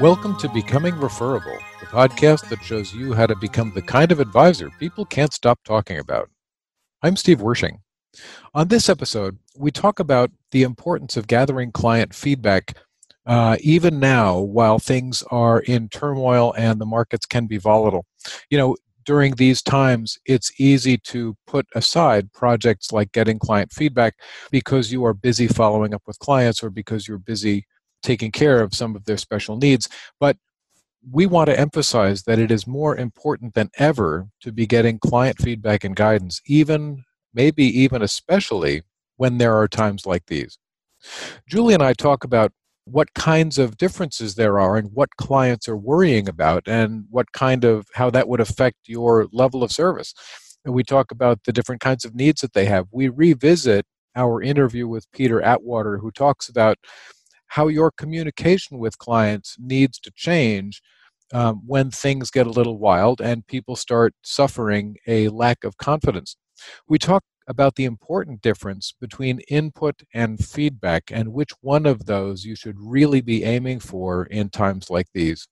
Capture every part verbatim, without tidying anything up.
Welcome to Becoming Referrable, the podcast that shows you how to become the kind of advisor people can't stop talking about. I'm Steve Wershing. On this episode, we talk about the importance of gathering client feedback uh, even now while things are in turmoil and the markets can be volatile. You know, during these times, it's easy to put aside projects like getting client feedback because you are busy following up with clients or because you're busy taking care of some of their special needs. But we want to emphasize that it is more important than ever to be getting client feedback and guidance, even, maybe even especially when there are times like these. Julie and I talk about what kinds of differences there are and what clients are worrying about and what kind of, how that would affect your level of service. And we talk about the different kinds of needs that they have. We revisit our interview with Peter Atwater, who talks about how your communication with clients needs to change um, when things get a little wild and people start suffering a lack of confidence. We talk about the important difference between input and feedback and which one of those you should really be aiming for in times like these.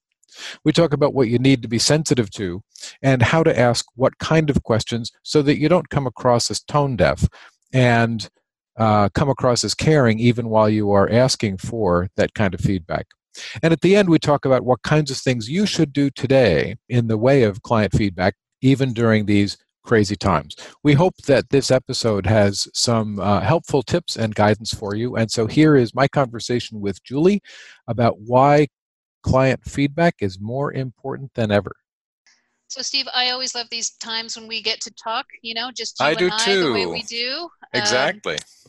We talk about what you need to be sensitive to and how to ask what kind of questions so that you don't come across as tone deaf and Uh, come across as caring even while you are asking for that kind of feedback. And at the end, we talk about what kinds of things you should do today in the way of client feedback, even during these crazy times. We hope that this episode has some uh, helpful tips and guidance for you. And so here is my conversation with Julie about why client feedback is more important than ever. So, Steve, I always love these times when we get to talk, you know, just you I and I, too. The way we do. Exactly. Um,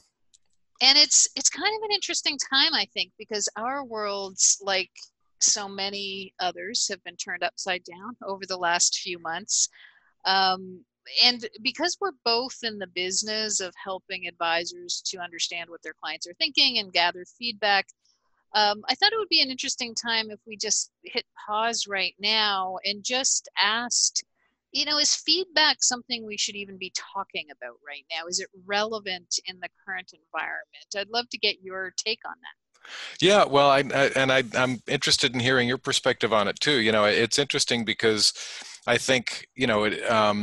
and it's it's kind of an interesting time, I think, because our worlds, like so many others, have been turned upside down over the last few months. Um, and because we're both in the business of helping advisors to understand what their clients are thinking and gather feedback, Um, I thought it would be an interesting time if we just hit pause right now and just asked, you know, is feedback something we should even be talking about right now? Is it relevant in the current environment? I'd love to get your take on that. Yeah, well, I, I, and I, I'm interested in hearing your perspective on it too. You know, it's interesting because I think, you know, it, um,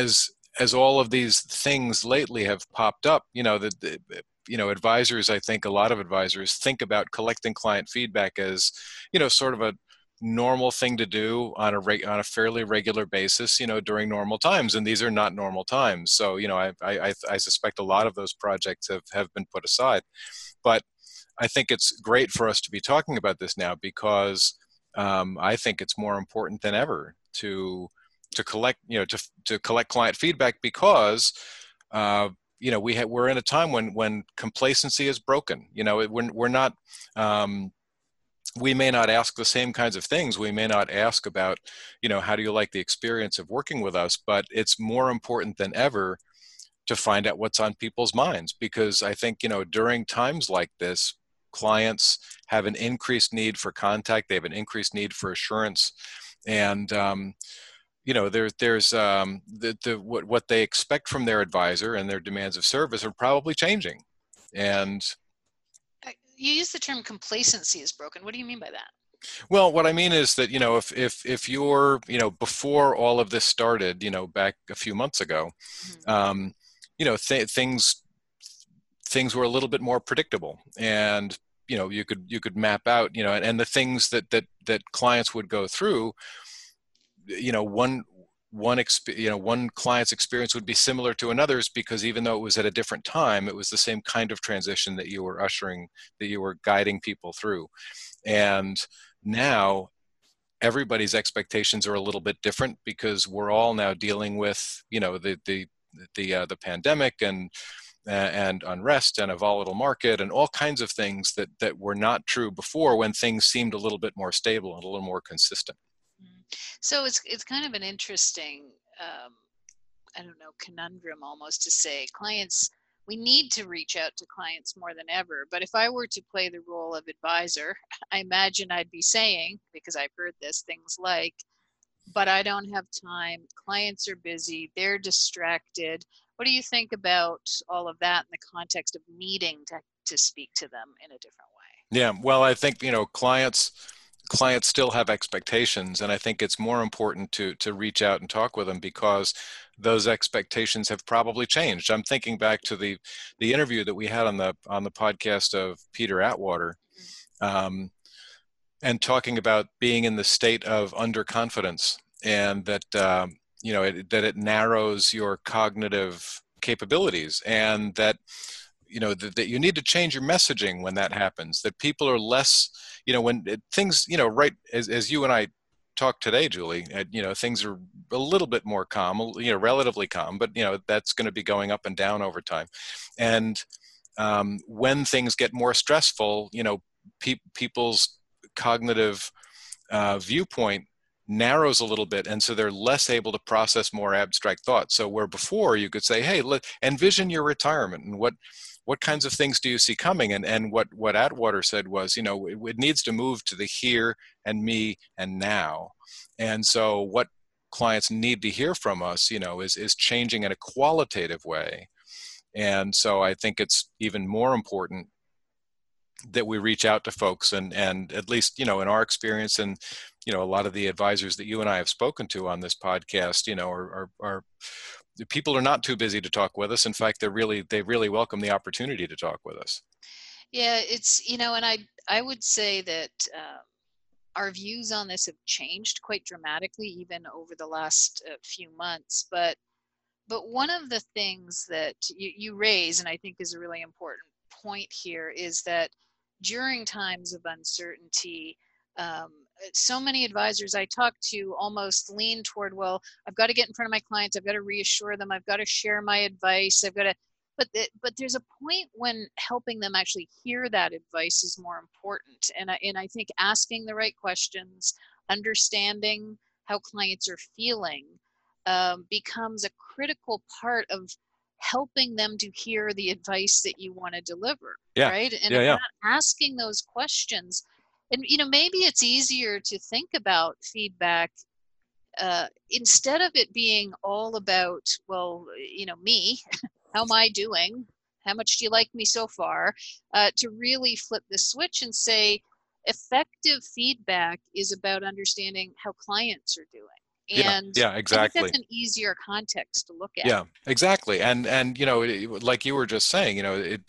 as as all of these things lately have popped up, you know, the, the you know, advisors, I think a lot of advisors think about collecting client feedback as, you know, sort of a normal thing to do on a re- on a fairly regular basis, you know, during normal times. And these are not normal times. So, you know, I, I, I suspect a lot of those projects have, have been put aside. But I think it's great for us to be talking about this now because um, I think it's more important than ever to to collect, you know, to, to collect client feedback because, uh, you know, we ha- we're in a time when when complacency is broken. You know, it, we're, we're not, um, we may not ask the same kinds of things. We may not ask about, you know, how do you like the experience of working with us? But it's more important than ever to find out what's on people's minds. Because I think, you know, during times like this, clients have an increased need for contact. They have an increased need for assurance. And, um you know, there, there's um, the, the, what, what they expect from their advisor and their demands of service are probably changing. And you use the term complacency is broken. What do you mean by that? Well, what I mean is that, you know, if if if you're, you know, before all of this started, you know, back a few months ago, mm-hmm. um, you know, th- things things were a little bit more predictable, and you know, you could you could map out, you know, and, and the things that that that clients would go through. You know, one one exp- you know one client's experience would be similar to another's because even though it was at a different time, it was the same kind of transition that you were ushering, that you were guiding people through. And now everybody's expectations are a little bit different because we're all now dealing with, you know, the the the uh, the pandemic and uh, and unrest and a volatile market and all kinds of things that that were not true before when things seemed a little bit more stable and a little more consistent. So it's it's kind of an interesting, um, I don't know, conundrum almost to say clients, we need to reach out to clients more than ever. But if I were to play the role of advisor, I imagine I'd be saying, because I've heard this, things like, but I don't have time, clients are busy, they're distracted. What do you think about all of that in the context of needing to, to speak to them in a different way? Yeah, well, I think, you know, clients clients still have expectations, and I think it's more important to to reach out and talk with them because those expectations have probably changed. I'm thinking back to the the interview that we had on the on the podcast of Peter Atwater, um, and talking about being in the state of underconfidence, and that um, you know it, that it narrows your cognitive capabilities, and that. You know, that, that you need to change your messaging when that happens, that people are less, you know, when it, things, you know, right, as, as you and I talk today, Julie, uh, you know, things are a little bit more calm, you know, relatively calm, but, you know, that's going to be going up and down over time. And um, when things get more stressful, you know, pe people's cognitive uh, viewpoint narrows a little bit, and so they're less able to process more abstract thoughts. So where before you could say, hey, look, envision your retirement and what, what kinds of things do you see coming? And, and what, what Atwater said was, you know, it, it needs to move to the here and me and now. And so what clients need to hear from us, you know, is, is changing in a qualitative way. And so I think it's even more important that we reach out to folks and, and at least, you know, in our experience and, you know, a lot of the advisors that you and I have spoken to on this podcast, you know, are, are, are people are not too busy to talk with us. In fact, they're really, they really welcome the opportunity to talk with us. Yeah, it's, you know, and I, I would say that uh, our views on this have changed quite dramatically, even over the last uh, few months. But, but one of the things that you, you raise, and I think is a really important point here, is that during times of uncertainty, um, so many advisors I talk to almost lean toward, well, I've got to get in front of my clients, I've got to reassure them, I've got to share my advice, I've got to, but, the, but there's a point when helping them actually hear that advice is more important. And I, and I think asking the right questions, understanding how clients are feeling um, becomes a critical part of helping them to hear the advice that you want to deliver, yeah. right? And yeah, yeah. not asking those questions. And, you know, maybe it's easier to think about feedback uh, instead of it being all about, well, you know, me, how am I doing? How much do you like me so far? Uh, to really flip the switch and say, effective feedback is about understanding how clients are doing. And yeah, yeah, exactly. I think that's an easier context to look at. Yeah, exactly. And, and you know, it, like you were just saying, you know, it,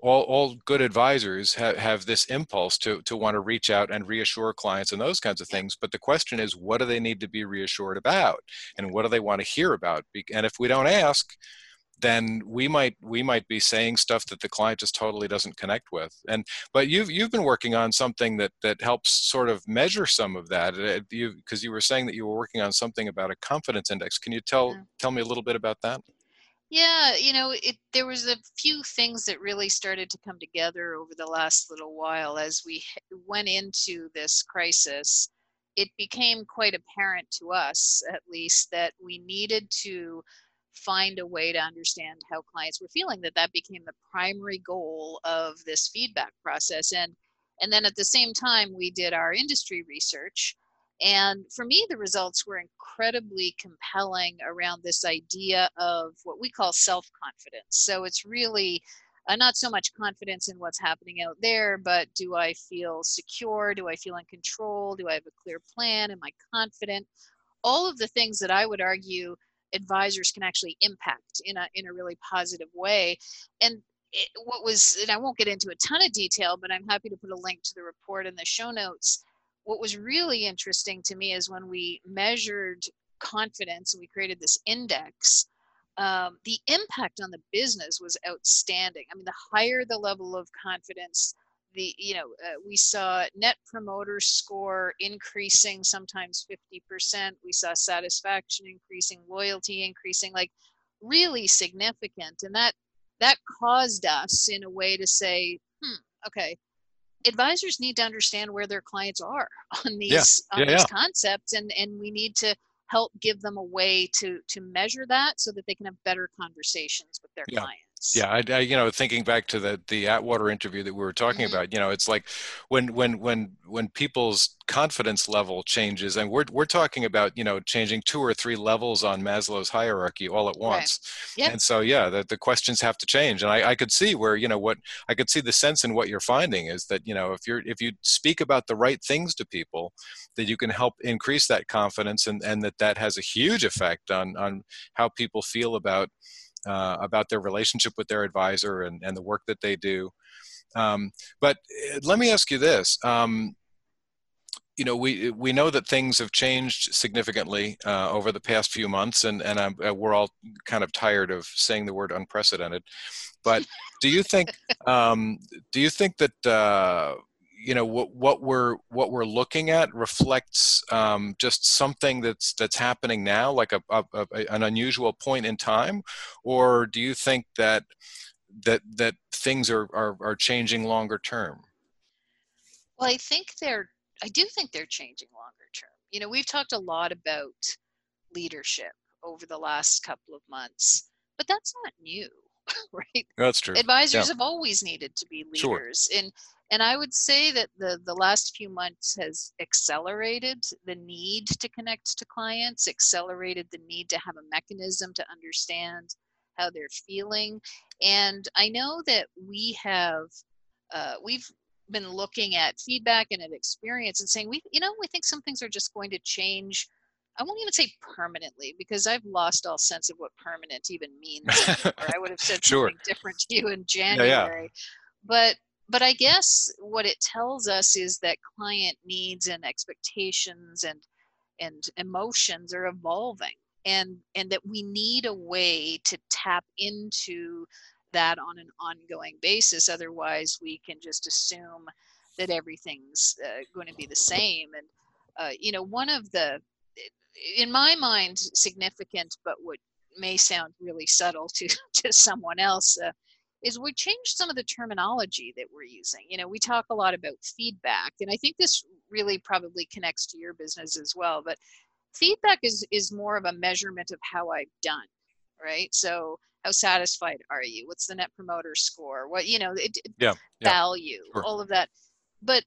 All, all good advisors have, have this impulse to, to want to reach out and reassure clients and those kinds of things. But the question is, what do they need to be reassured about? And what do they want to hear about? And if we don't ask, then we might, we might be saying stuff that the client just totally doesn't connect with. And, but you've, you've been working on something that, that helps sort of measure some of that. You, 'cause you were saying that you were working on something about a confidence index. Can you tell, yeah. tell me a little bit about that? Yeah, you know, it, there was a few things that really started to come together over the last little while as we went into this crisis. It became quite apparent to us, at least, that we needed to find a way to understand how clients were feeling, that that became the primary goal of this feedback process. And, and then at the same time, we did our industry research. And for me, the results were incredibly compelling around this idea of what we call self-confidence. So it's really uh, not so much confidence in what's happening out there, but do I feel secure? Do I feel in control? Do I have a clear plan? Am I confident? All of the things that I would argue advisors can actually impact in a, in a really positive way. And it, what was, and I won't get into a ton of detail, but I'm happy to put a link to the report in the show notes. What was really interesting to me is when we measured confidence and we created this index, um, the impact on the business was outstanding. I mean, the higher the level of confidence, the, you know, uh, we saw net promoter score increasing sometimes fifty percent. We saw satisfaction increasing, loyalty increasing, like really significant. And that, that caused us in a way to say, hmm, okay, advisors need to understand where their clients are on these, yeah. on yeah, these yeah. concepts, and, and we need to help give them a way to, to measure that so that they can have better conversations with their yeah. clients. Yeah, I, I, you know, thinking back to the the Atwater interview that we were talking mm-hmm. about, you know, it's like when when when when people's confidence level changes, and we're we're talking about, you know, changing two or three levels on Maslow's hierarchy all at once. Right. Yep. And so, yeah, the, the questions have to change. And I, I could see where, you know, what I could see the sense in what you're finding is that, you know, if you're if you speak about the right things to people, that you can help increase that confidence, and and that that has a huge effect on on how people feel about. Uh, about their relationship with their advisor and, and the work that they do. Um, but let me ask you this. Um, you know, we we know that things have changed significantly uh, over the past few months, and, and I'm, we're all kind of tired of saying the word unprecedented. But do you think, um, do you think that, uh, you know, what, what we're what we're looking at reflects um, just something that's that's happening now, like a, a, a an unusual point in time, or do you think that that that things are are, are changing longer term? Well, I think they're. I do think they're changing longer term. You know, we've talked a lot about leadership over the last couple of months, but that's not new, right? That's true. Advisors yeah. have always needed to be leaders, sure. and And I would say that the, the last few months has accelerated the need to connect to clients, accelerated the need to have a mechanism to understand how they're feeling. And I know that we have, uh, we've been looking at feedback and at experience and saying, we, you know, we think some things are just going to change. I won't even say permanently, because I've lost all sense of what permanent even means. Or I would have said sure. something different to you in January. Yeah, yeah. But But I guess what it tells us is that client needs and expectations and and emotions are evolving, and, and that we need a way to tap into that on an ongoing basis. Otherwise, we can just assume that everything's uh, going to be the same. And, uh, you know, one of the, in my mind, significant, but what may sound really subtle to, to someone else, uh, is we changed some of the terminology that we're using. You know, we talk a lot about feedback, and I think this really probably connects to your business as well, but feedback is, is more of a measurement of how I've done, right? So how satisfied are you? What's the net promoter score? What, you know, it, yeah, yeah, value, sure. all of that. But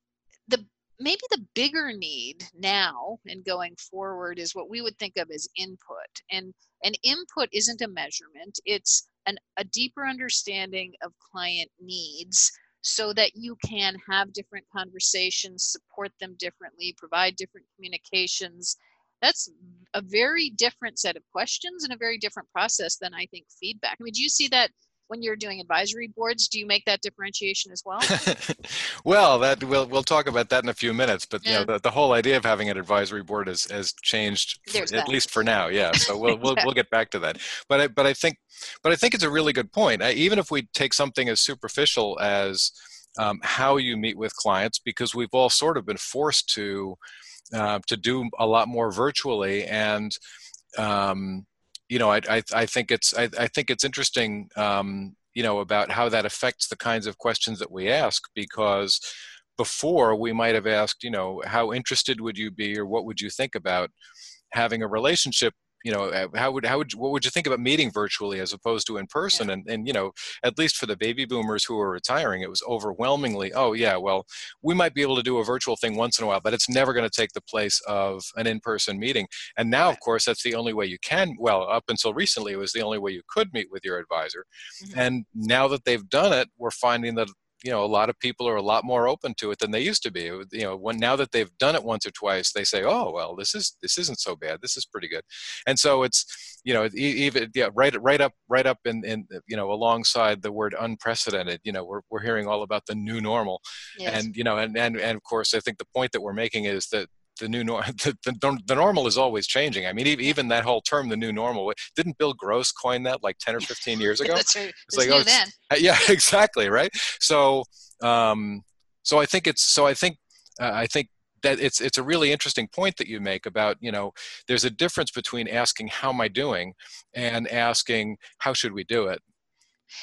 the maybe the bigger need now and going forward is what we would think of as input. And, and input isn't a measurement. It's An, a deeper understanding of client needs so that you can have different conversations, support them differently, provide different communications. That's a very different set of questions and a very different process than I think feedback. I mean, do you see that when you're doing advisory boards? Do you make that differentiation as well? Well, that we'll, we'll talk about that in a few minutes, but you yeah. know, the, the whole idea of having an advisory board has, has changed There's at that. least for now. Yeah. So we'll, exactly. we'll, we'll get back to that. But I, but I think, but I think it's a really good point. I, even if we take something as superficial as um, how you meet with clients, because we've all sort of been forced to, uh, to do a lot more virtually. And, um, you know, I, I, I think it's, I, I think it's interesting, um, you know, about how that affects the kinds of questions that we ask, because before we might have asked, you know, how interested would you be, or what would you think about having a relationship? You know, how would, how would, what would you think about meeting virtually as opposed to in person? Yeah. And, and, you know, at least for the baby boomers who are retiring, it was overwhelmingly, oh yeah, well, we might be able to do a virtual thing once in a while, but it's never going to take the place of an in-person meeting. And now, of course, that's the only way you can, well, up until recently, it was the only way you could meet with your advisor. Mm-hmm. And now that they've done it, we're finding that, you know, a lot of people are a lot more open to it than they used to be. You know, when, now that they've done it once or twice, they say, "Oh, well, this is this isn't so bad. This is pretty good." And so it's, you know, even yeah, right, right up, right up in, in you know, alongside the word unprecedented. You know, we're we're hearing all about the new normal, yes. and you know, and, and and of course, I think the point that we're making is that the new norm, the, the, the normal is always changing. I mean, even that whole term, the new normal, didn't Bill Gross coin that like ten or fifteen years ago? That's right. It's like, oh, it's, yeah, exactly. Right. So, um, so I think it's, so I think, uh, I think that it's, it's a really interesting point that you make about, you know, there's a difference between asking, how am I doing, and asking, how should we do it?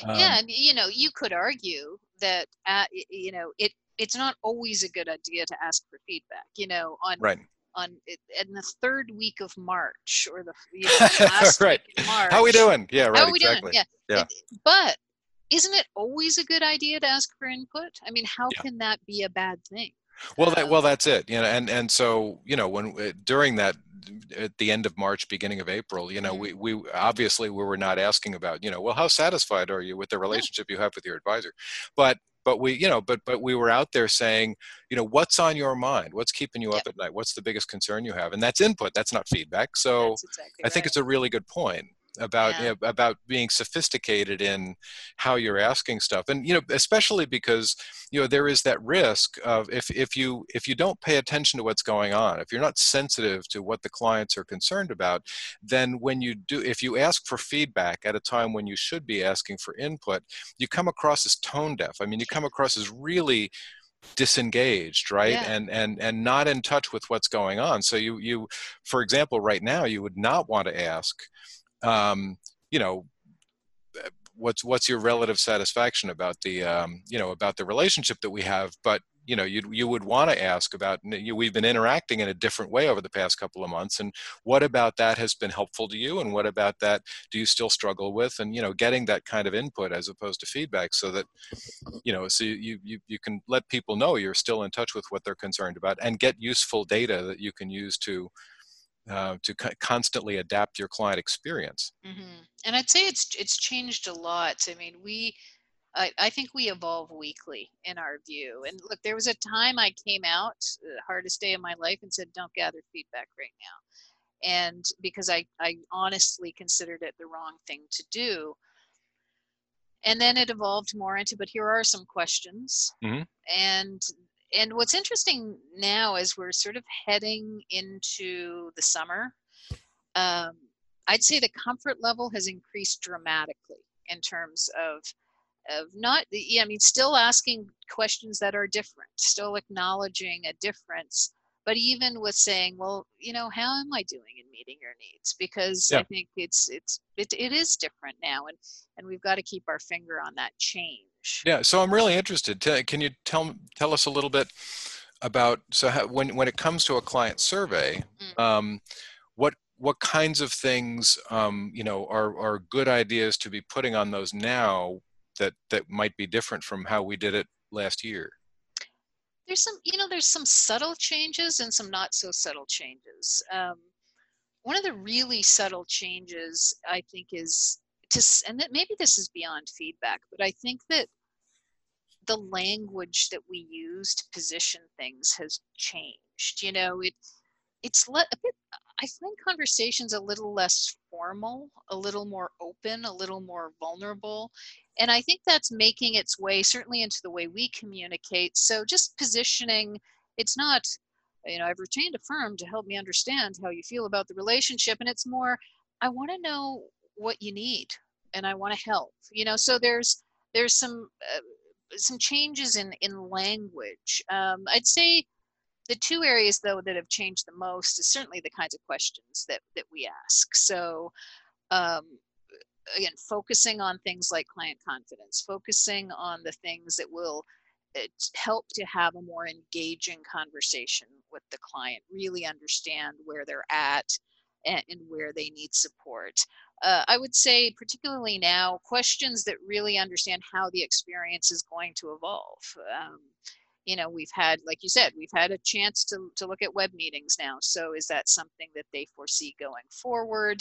Um, yeah. And, you know, you could argue that, uh, you know, it, it's not always a good idea to ask for feedback, you know, on, right. on in the third week of March or the, you know, last right. week in March. How are we doing? Yeah, right, How exactly. we doing? Yeah. yeah. But isn't it always a good idea to ask for input? I mean, how yeah. can that be a bad thing? Well, that, well, that's it. You know, and, and so, you know, when, during that, at the end of March, beginning of April, you know, we, we obviously we were not asking about, you know, well, how satisfied are you with the relationship you have with your advisor? But, but we, you know, but, but we were out there saying, you know, what's on your mind? What's keeping you up yep. at night? What's the biggest concern you have? And that's input. That's not feedback. So exactly I think right. it's a really good point about, yeah. you know, about being sophisticated in how you're asking stuff. And, you know, especially because, you know, there is that risk of if, if you, if you don't pay attention to what's going on, if you're not sensitive to what the clients are concerned about, then when you do, if you ask for feedback at a time when you should be asking for input, you come across as tone deaf. I mean, you come across as really disengaged, right? Yeah. And, and, and not in touch with what's going on. So you, you, for example, right now, you would not want to ask, Um, you know, what's what's your relative satisfaction about the um, you know, about the relationship that we have, but you know, you you would want to ask about, you know, we've been interacting in a different way over the past couple of months, and what about that has been helpful to you, and what about that do you still struggle with, and you know, getting that kind of input as opposed to feedback, so that you know, so you you you can let people know you're still in touch with what they're concerned about, and get useful data that you can use to. Uh, to co- constantly adapt your client experience. Mm-hmm. And I'd say it's it's changed a lot. I mean, we, I, I think we evolve weekly in our view. And look, there was a time I came out, the hardest day of my life, and said, don't gather feedback right now. And because I, I honestly considered it the wrong thing to do. And then it evolved more into, but here are some questions. Mm-hmm. And And what's interesting now is we're sort of heading into the summer. Um, I'd say the comfort level has increased dramatically in terms of, of not, yeah, I mean, still asking questions that are different, still acknowledging a difference, but even with saying, well, you know, how am I doing in meeting your needs? Because yeah. I think it's, it's, it, it is different now. And, and we've got to keep our finger on that change. Yeah, so I'm really interested. Can you tell tell us a little bit about, so how, when when it comes to a client survey, um, what what kinds of things um, you know are are good ideas to be putting on those now that that might be different from how we did it last year? There's some you know there's some subtle changes and some not so subtle changes. Um, one of the really subtle changes I think is. To, and that maybe this is beyond feedback, but I think that the language that we use to position things has changed. You know, it it's le- a bit, I find conversations a little less formal, a little more open, a little more vulnerable. And I think that's making its way certainly into the way we communicate. So just positioning, it's not, you know, I've retained a firm to help me understand how you feel about the relationship. And it's more, I want to know what you need, and I want to help, you know, so there's, there's some, uh, some changes in, in language. Um, I'd say the two areas though that have changed the most is certainly the kinds of questions that, that we ask. So, um, again, focusing on things like client confidence, focusing on the things that will uh, help to have a more engaging conversation with the client, really understand where they're at and, and where they need support. Uh, I would say, particularly now, questions that really understand how the experience is going to evolve. Um, you know, we've had, like you said, we've had a chance to, to look at web meetings now. So is that something that they foresee going forward?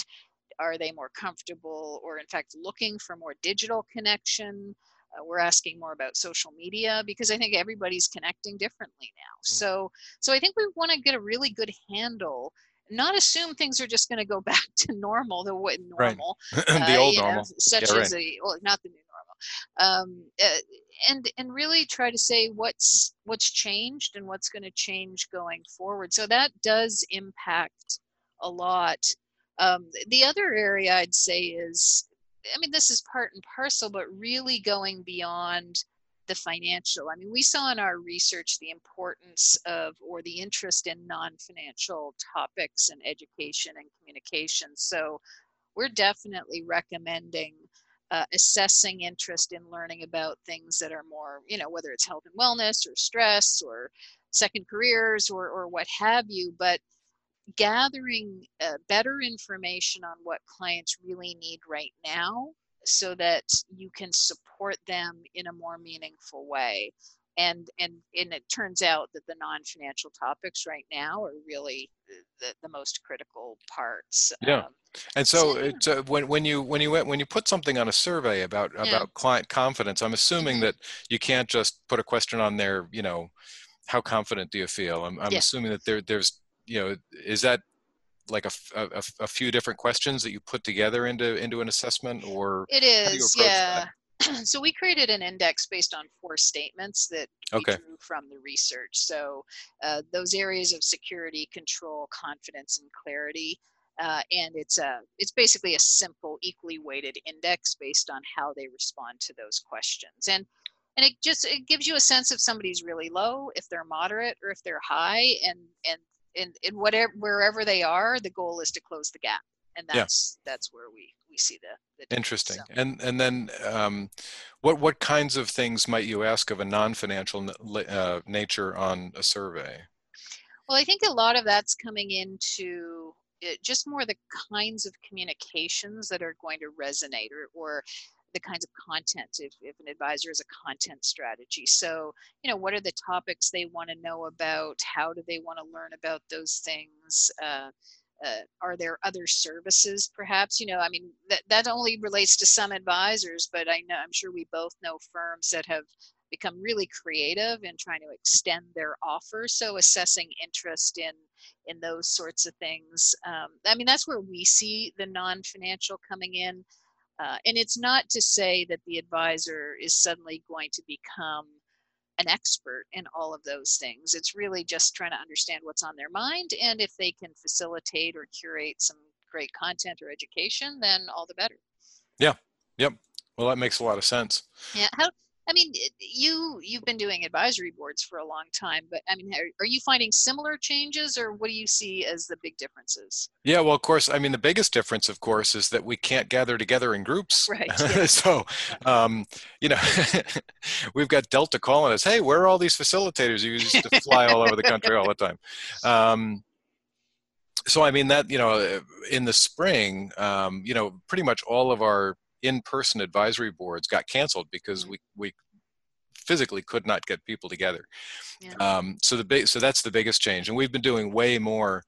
Are they more comfortable or, in fact, looking for more digital connection? Uh, we're asking more about social media because I think everybody's connecting differently now. Mm-hmm. So, so I think we want to get a really good handle, not assume things are just going to go back to normal, the what normal, right. the uh, old normal, know, such yeah, as right. a, well, not the new normal, um, uh, and and really try to say what's what's changed and what's going to change going forward. So that does impact a lot. Um, the other area I'd say is, I mean, this is part and parcel, but really going beyond the financial. I mean, we saw in our research the importance of, or the interest in non-financial topics and education and communication. So we're definitely recommending uh, assessing interest in learning about things that are more, you know, whether it's health and wellness or stress or second careers or, or what have you, but gathering uh, better information on what clients really need right now so that you can support them in a more meaningful way. And, and, and it turns out that the non-financial topics right now are really the, the most critical parts. Yeah. Um, and so, so yeah. It's, uh, when, when you, when you went, when you put something on a survey about, yeah. about client confidence, I'm assuming that you can't just put a question on there, you know, how confident do you feel? I'm, I'm yeah. assuming that there, there's, you know, is that like a, a, a few different questions that you put together into, into an assessment, or it is, how do you approach yeah. that? So we created an index based on four statements that we okay. drew from the research. So uh, those areas of security, control, confidence, and clarity. Uh, and it's a, it's basically a simple, equally weighted index based on how they respond to those questions. And and it just it gives you a sense if somebody's really low, if they're moderate, or if they're high. And and and, and whatever wherever they are, the goal is to close the gap. And that's yeah. that's where we. We see the, the interesting. So. And and then um, what what kinds of things might you ask of a non-financial uh, nature on a survey? Well, I think a lot of that's coming into it, just more the kinds of communications that are going to resonate, or, or the kinds of content, if, if an advisor is a content strategy. So, you know, what are the topics they want to know about? How do they want to learn about those things? Uh, Uh, are there other services, perhaps? You know, I mean, that, that only relates to some advisors, but I know, I'm sure we both know firms that have become really creative in trying to extend their offer. So assessing interest in in those sorts of things. Um, I mean, that's where we see the non-financial coming in. Uh, and it's not to say that the advisor is suddenly going to become an expert in all of those things. It's really just trying to understand what's on their mind, and if they can facilitate or curate some great content or education, then all the better. Yeah. Yep. Well, that makes a lot of sense. Yeah. How, I mean, you, you've been doing advisory boards for a long time, but I mean, are, are you finding similar changes, or what do you see as the big differences? Yeah, well, of course, I mean, the biggest difference, of course, is that we can't gather together in groups. Right. Yeah. So, um, you know, we've got Delta calling us, hey, where are all these facilitators? You used to fly all over the country all the time. Um, so, I mean, that, you know, in the spring, um, you know, pretty much all of our in-person advisory boards got canceled because we, we physically could not get people together. Yeah. Um, so the big, so that's the biggest change. And we've been doing way more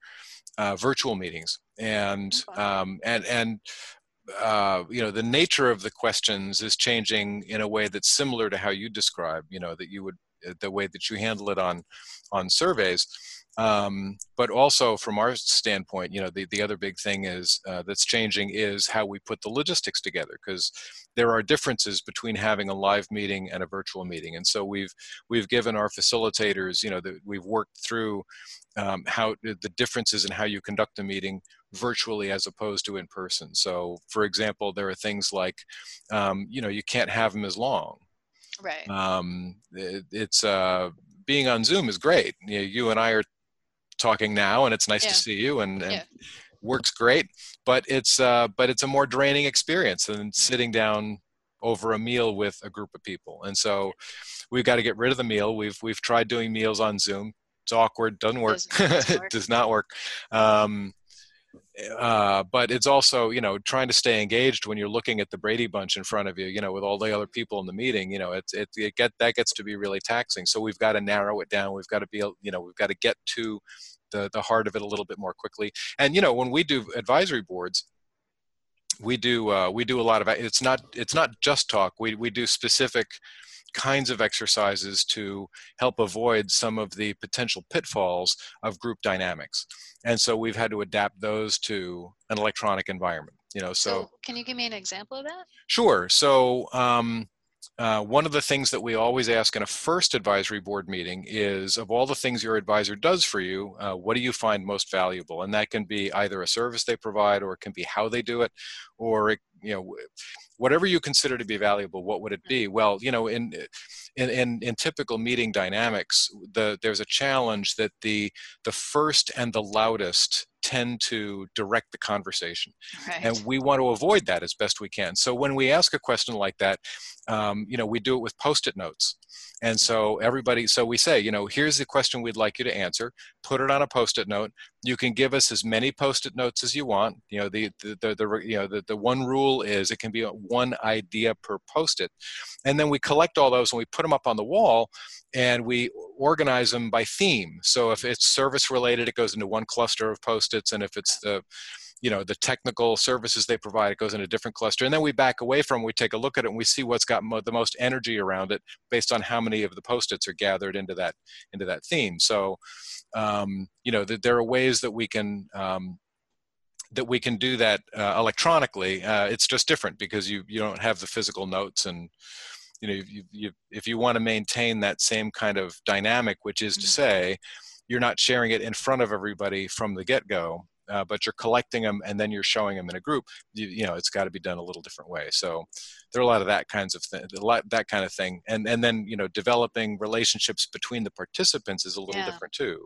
uh, virtual meetings, and, um, and, and uh, you know, the nature of the questions is changing in a way that's similar to how you describe, you know, that you would, the way that you handle it on, on surveys. Um, but also from our standpoint, you know, the, the other big thing is uh, that's changing is how we put the logistics together, because there are differences between having a live meeting and a virtual meeting. And so we've, we've given our facilitators, you know, that we've worked through um, how the differences in how you conduct a meeting virtually as opposed to in person. So for example, there are things like, um, you know, you can't have them as long. Right. Um, it, it's, uh, being on Zoom is great. You know, you and I are talking now, and it's nice yeah. to see you, and, and yeah. works great, but it's uh but it's a more draining experience than sitting down over a meal with a group of people. And so we've got to get rid of the meal. We've we've tried doing meals on Zoom. It's awkward, doesn't work, doesn't, doesn't work. It does not work. um uh but it's also, you know, trying to stay engaged when you're looking at the Brady Bunch in front of you, you know, with all the other people in the meeting. You know, it's it, it get that gets to be really taxing. So we've got to narrow it down. We've got to be, you know, we've got to get to the the heart of it a little bit more quickly. And you know, when we do advisory boards, we do uh we do a lot of, it's not it's not just talk. We we do specific kinds of exercises to help avoid some of the potential pitfalls of group dynamics. And so we've had to adapt those to an electronic environment, you know, so. So can you give me an example of that? Sure. So um, uh, one of the things that we always ask in a first advisory board meeting is, of all the things your advisor does for you, uh, what do you find most valuable? And that can be either a service they provide, or it can be how they do it, or it, you know, whatever you consider to be valuable, what would it be? Well, you know, in in in, in typical meeting dynamics, the, there's a challenge that the the first and the loudest tend to direct the conversation. Right. And we want to avoid that as best we can. So when we ask a question like that, um, you know, we do it with Post-it notes. And so everybody, so we say, you know, here's the question we'd like you to answer, put it on a Post-it note, You can give us as many Post-it notes as you want. You know, the, the, the, the, you know, the, the one rule is it can be one idea per Post-it. And then we collect all those and we put them up on the wall and we organize them by theme. So if it's service related, it goes into one cluster of Post-its. And if it's the, you know, the technical services they provide, it goes in a different cluster. And then we back away from it, we take a look at it, and we see what's got mo the most energy around it based on how many of the Post-its are gathered into that, into that theme. So, um, you know, th there are ways that we can, um, that we can do that uh, electronically. Uh, it's just different because you, you don't have the physical notes. And, you know, you, you, if you want to maintain that same kind of dynamic, which is to say, you're not sharing it in front of everybody from the get-go, Uh, but you're collecting them and then you're showing them in a group, you, you know, it's got to be done a little different way. So there are a lot of that kinds of thing, a lot, that kind of thing. And, and then, you know, developing relationships between the participants is a little yeah. different too.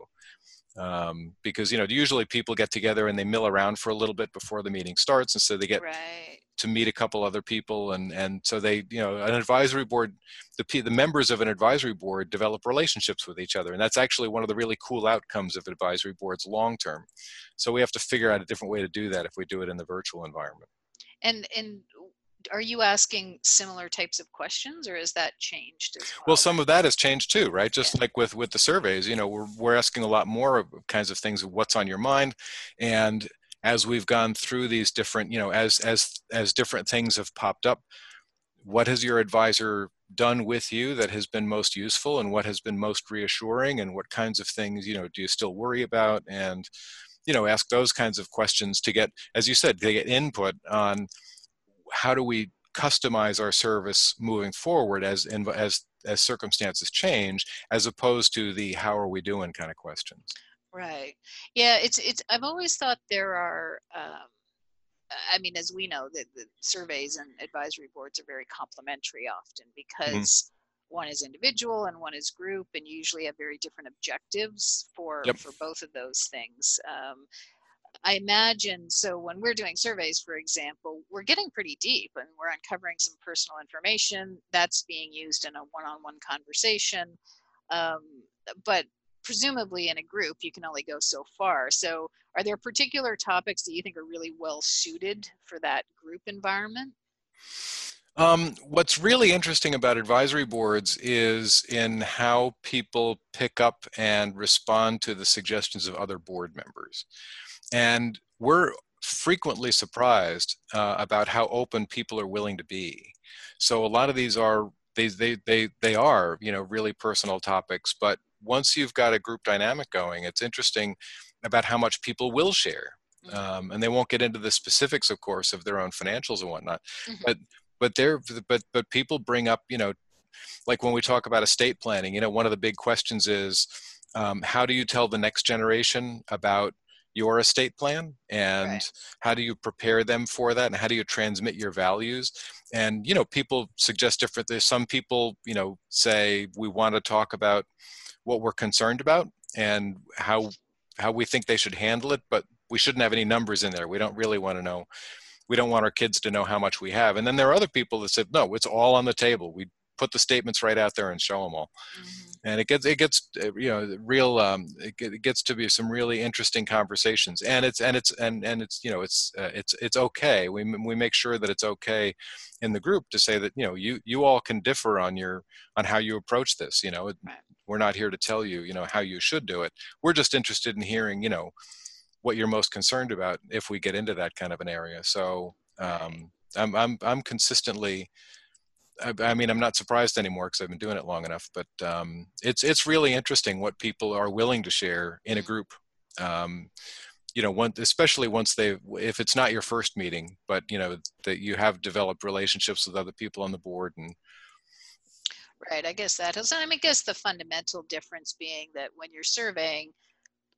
Um, because, you know, usually people get together and they mill around for a little bit before the meeting starts. And so they get right. to meet a couple other people. And, and so they, you know, an advisory board, the, the members of an advisory board develop relationships with each other. And that's actually one of the really cool outcomes of advisory boards long-term. So we have to figure out a different way to do that if we do it in the virtual environment. And, and are you asking similar types of questions, or has that changed as well? Well, some of that has changed too, right? Just yeah. like with, with the surveys, you know, we're, we're asking a lot more of kinds of things, what's on your mind. And as we've gone through these different, you know, as, as, as different things have popped up, what has your advisor done with you that has been most useful, and what has been most reassuring, and what kinds of things, you know, do you still worry about? And, you know, ask those kinds of questions to get, as you said, to get input on, how do we customize our service moving forward as, as, as circumstances change, as opposed to the how are we doing kind of questions. Right. Yeah. It's, it's, I've always thought there are, um, I mean, as we know, the, the surveys and advisory boards are very complementary often, because mm-hmm. one is individual and one is group, and you usually have very different objectives for, yep. for both of those things. Um, I imagine, so when we're doing surveys, for example, we're getting pretty deep and we're uncovering some personal information that's being used in a one-on-one conversation. Um, but presumably in a group, you can only go so far. So are there particular topics that you think are really well suited for that group environment? Um, what's really interesting about advisory boards is in how people pick up and respond to the suggestions of other board members. And we're frequently surprised uh, about how open people are willing to be. So a lot of these are, they, they, they, they are, you know, really personal topics, but once you've got a group dynamic going, it's interesting about how much people will share. Um, and they won't get into the specifics, of course, of their own financials and whatnot, mm-hmm. but, but they're, but, but people bring up, you know, like when we talk about estate planning, you know, one of the big questions is, um, how do you tell the next generation about your estate plan, and right. how do you prepare them for that, and how do you transmit your values? And, you know, people suggest different things. Some people, you know, say we want to talk about what we're concerned about and how, how we think they should handle it, but we shouldn't have any numbers in there. We don't really want to know. We don't want our kids to know how much we have. And then there are other people that said, no, it's all on the table. We put the statements right out there and show them all. Mm-hmm. And it gets, it gets, you know, real, um, it gets to be some really interesting conversations, and it's, and it's, and, and it's, you know, it's, uh, it's, it's okay. We, we make sure that it's okay in the group to say that, you know, you, you all can differ on your, on how you approach this. You know, we're not here to tell you, you know, how you should do it. We're just interested in hearing, you know, what you're most concerned about if we get into that kind of an area. So, um, I'm, I'm, I'm consistently, I mean, I'm not surprised anymore because I've been doing it long enough, but um, it's, it's really interesting what people are willing to share in a group. Um, you know, one, especially once they, if it's not your first meeting, but you know, that you have developed relationships with other people on the board. And right. I guess that is, I mean, I guess the fundamental difference being that when you're surveying,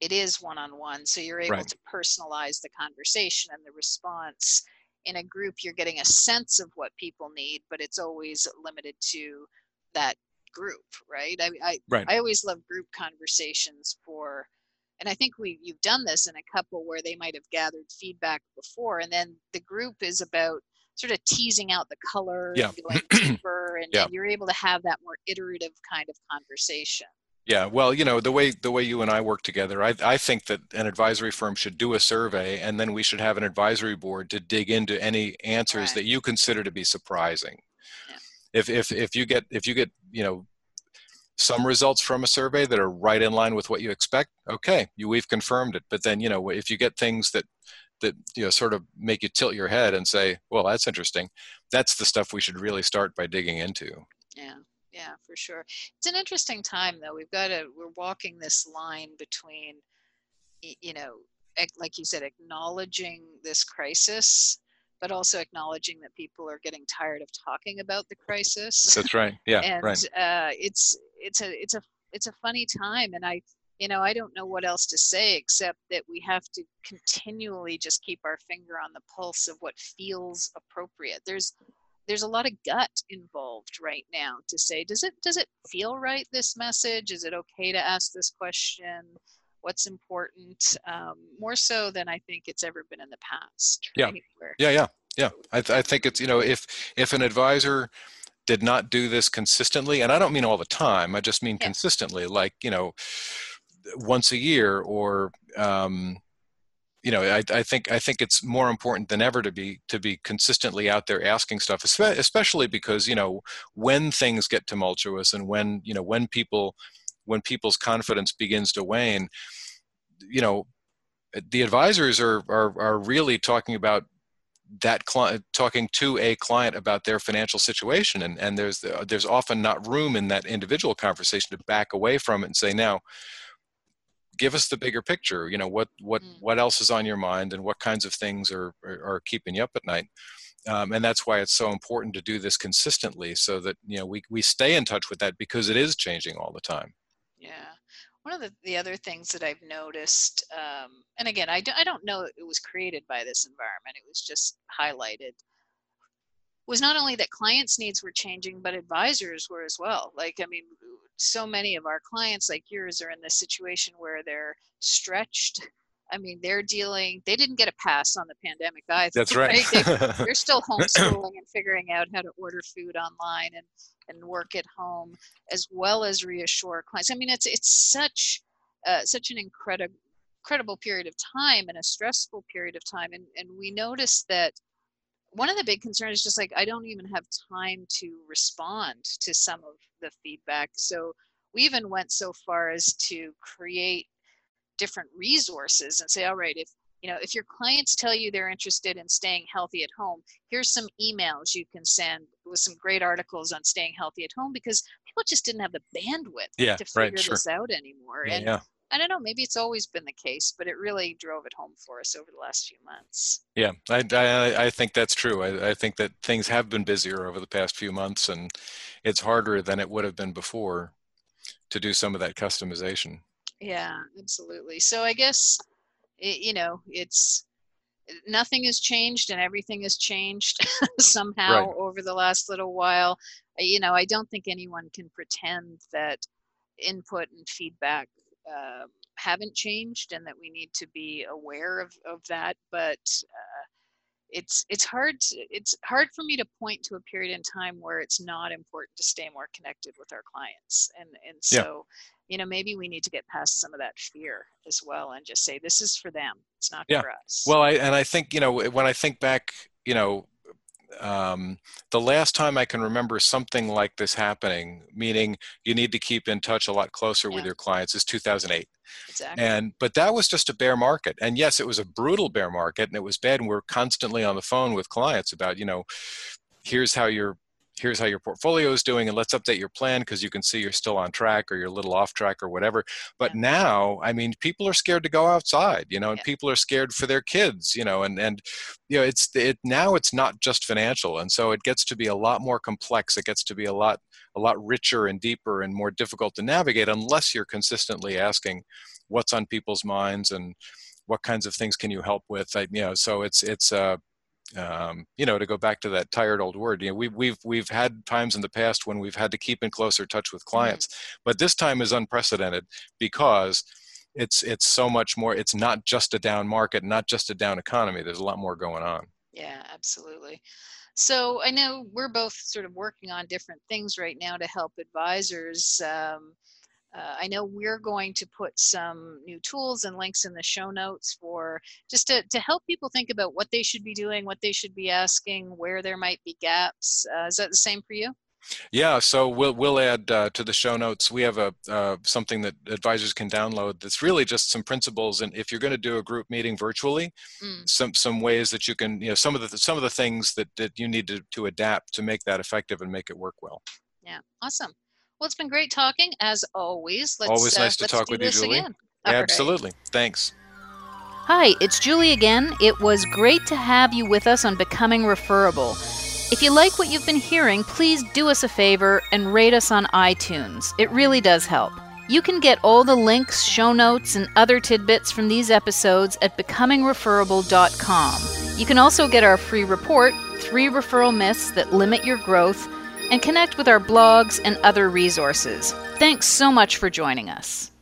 it is one-on-one. So you're able right. to personalize the conversation and the response. In a group, you're getting a sense of what people need, but it's always limited to that group, right? I I, right. I always love group conversations for, and I think we you've done this in a couple where they might have gathered feedback before, and then the group is about sort of teasing out the color, yeah. and going deeper, and, yeah. and you're able to have that more iterative kind of conversation. Yeah, well, you know, the way the way you and I work together, I, I think that an advisory firm should do a survey, and then we should have an advisory board to dig into any answers right. that you consider to be surprising. Yeah. If if if you get if you get you know some results from a survey that are right in line with what you expect, okay, you we've confirmed it. But then you know if you get things that that you know sort of make you tilt your head and say, well, that's interesting, that's the stuff we should really start by digging into. Yeah. Yeah, for sure. It's an interesting time, though. We've got to, we're walking this line between, you know, like you said, acknowledging this crisis, but also acknowledging that people are getting tired of talking about the crisis. That's right. Yeah, and, right. Uh, it's it's a it's a it's a funny time, and I you know I don't know what else to say except that we have to continually just keep our finger on the pulse of what feels appropriate. There's There's a lot of gut involved right now to say, does it does it feel right, this message? Is it okay to ask this question? What's important? Um, more so than I think it's ever been in the past. Yeah, right? yeah, yeah, yeah. I, th I think it's, you know, if if an advisor did not do this consistently, and I don't mean all the time, I just mean yeah. consistently, like, you know, once a year or, um, you know, I, I think I think it's more important than ever to be to be consistently out there asking stuff, especially because you know when things get tumultuous and when you know when people when people's confidence begins to wane, you know, the advisors are are, are really talking about that client, talking to a client about their financial situation, and and there's there's often not room in that individual conversation to back away from it and say, now, give us the bigger picture. You know, what what mm. what else is on your mind, and what kinds of things are are, are keeping you up at night? Um, and that's why it's so important to do this consistently, so that you know we we stay in touch with that, because it is changing all the time. Yeah, one of the the other things that I've noticed, um, and again, I do, I don't know it was created by this environment. It was just highlighted. Was not only that clients' needs were changing, but advisors were as well. Like, I mean, so many of our clients like yours are in this situation where they're stretched. I mean, they're dealing, they didn't get a pass on the pandemic either. That's right. right? They, they're still homeschooling and figuring out how to order food online and, and work at home, as well as reassure clients. I mean, it's, it's such, uh, such an incredible, incredible period of time, and a stressful period of time. And, and we noticed that one of the big concerns is just like, I don't even have time to respond to some of the feedback. So we even went so far as to create different resources and say, all right, if, you know, if your clients tell you they're interested in staying healthy at home, here's some emails you can send with some great articles on staying healthy at home, because people just didn't have the bandwidth yeah, to figure right, sure. this out anymore. Yeah, and yeah. I don't know, maybe it's always been the case, but it really drove it home for us over the last few months. Yeah, I, I, I think that's true. I, I think that things have been busier over the past few months, and it's harder than it would have been before to do some of that customization. Yeah, absolutely. So I guess, it, you know, it's nothing has changed and everything has changed somehow right. over the last little while. You know, I don't think anyone can pretend that input and feedback Uh, haven't changed, and that we need to be aware of, of that. But uh, it's it's hard to, it's hard for me to point to a period in time where it's not important to stay more connected with our clients. And and so, yeah. you know, maybe we need to get past some of that fear as well, and just say this is for them. It's not yeah. for us. Well, I, and I think you know when I think back, you know, um, the last time I can remember something like this happening, meaning you need to keep in touch a lot closer yeah. with your clients, is two thousand eight. Exactly. And, but that was just a bear market. And yes, it was a brutal bear market, and it was bad. And we're constantly on the phone with clients about, you know, here's how your, here's how your portfolio is doing, and let's update your plan, because you can see you're still on track or you're a little off track or whatever. But yeah. now, I mean, people are scared to go outside, you know, and yeah. people are scared for their kids, you know, and, and, you know, it's, it, now it's not just financial. And so it gets to be a lot more complex. It gets to be a lot, a lot richer and deeper and more difficult to navigate, unless you're consistently asking what's on people's minds and what kinds of things can you help with? I, you know, so it's, it's, uh, Um, you know, to go back to that tired old word, you know, we, we've, we've had times in the past when we've had to keep in closer touch with clients, mm-hmm. but this time is unprecedented, because it's, it's so much more, it's not just a down market, not just a down economy. There's a lot more going on. Yeah, absolutely. So I know we're both sort of working on different things right now to help advisors, um, Uh, I know we're going to put some new tools and links in the show notes for just to, to help people think about what they should be doing, what they should be asking, where there might be gaps. Uh, is that the same for you? Yeah, so we'll we'll add uh, to the show notes. We have a uh, something that advisors can download that's really just some principles, and if you're going to do a group meeting virtually, mm. some some ways that you can, you know, some of the some of the things that that you need to to adapt to make that effective and make it work well. Yeah, awesome. Well, it's been great talking as always. Let's, always nice uh, to talk with you, Julie. Absolutely. Right. Thanks. Hi, it's Julie again. It was great to have you with us on Becoming Referable. If you like what you've been hearing, please do us a favor and rate us on iTunes. It really does help. You can get all the links, show notes, and other tidbits from these episodes at becoming referable dot com. You can also get our free report, Three Referral Myths That Limit Your Growth, and connect with our blogs and other resources. Thanks so much for joining us.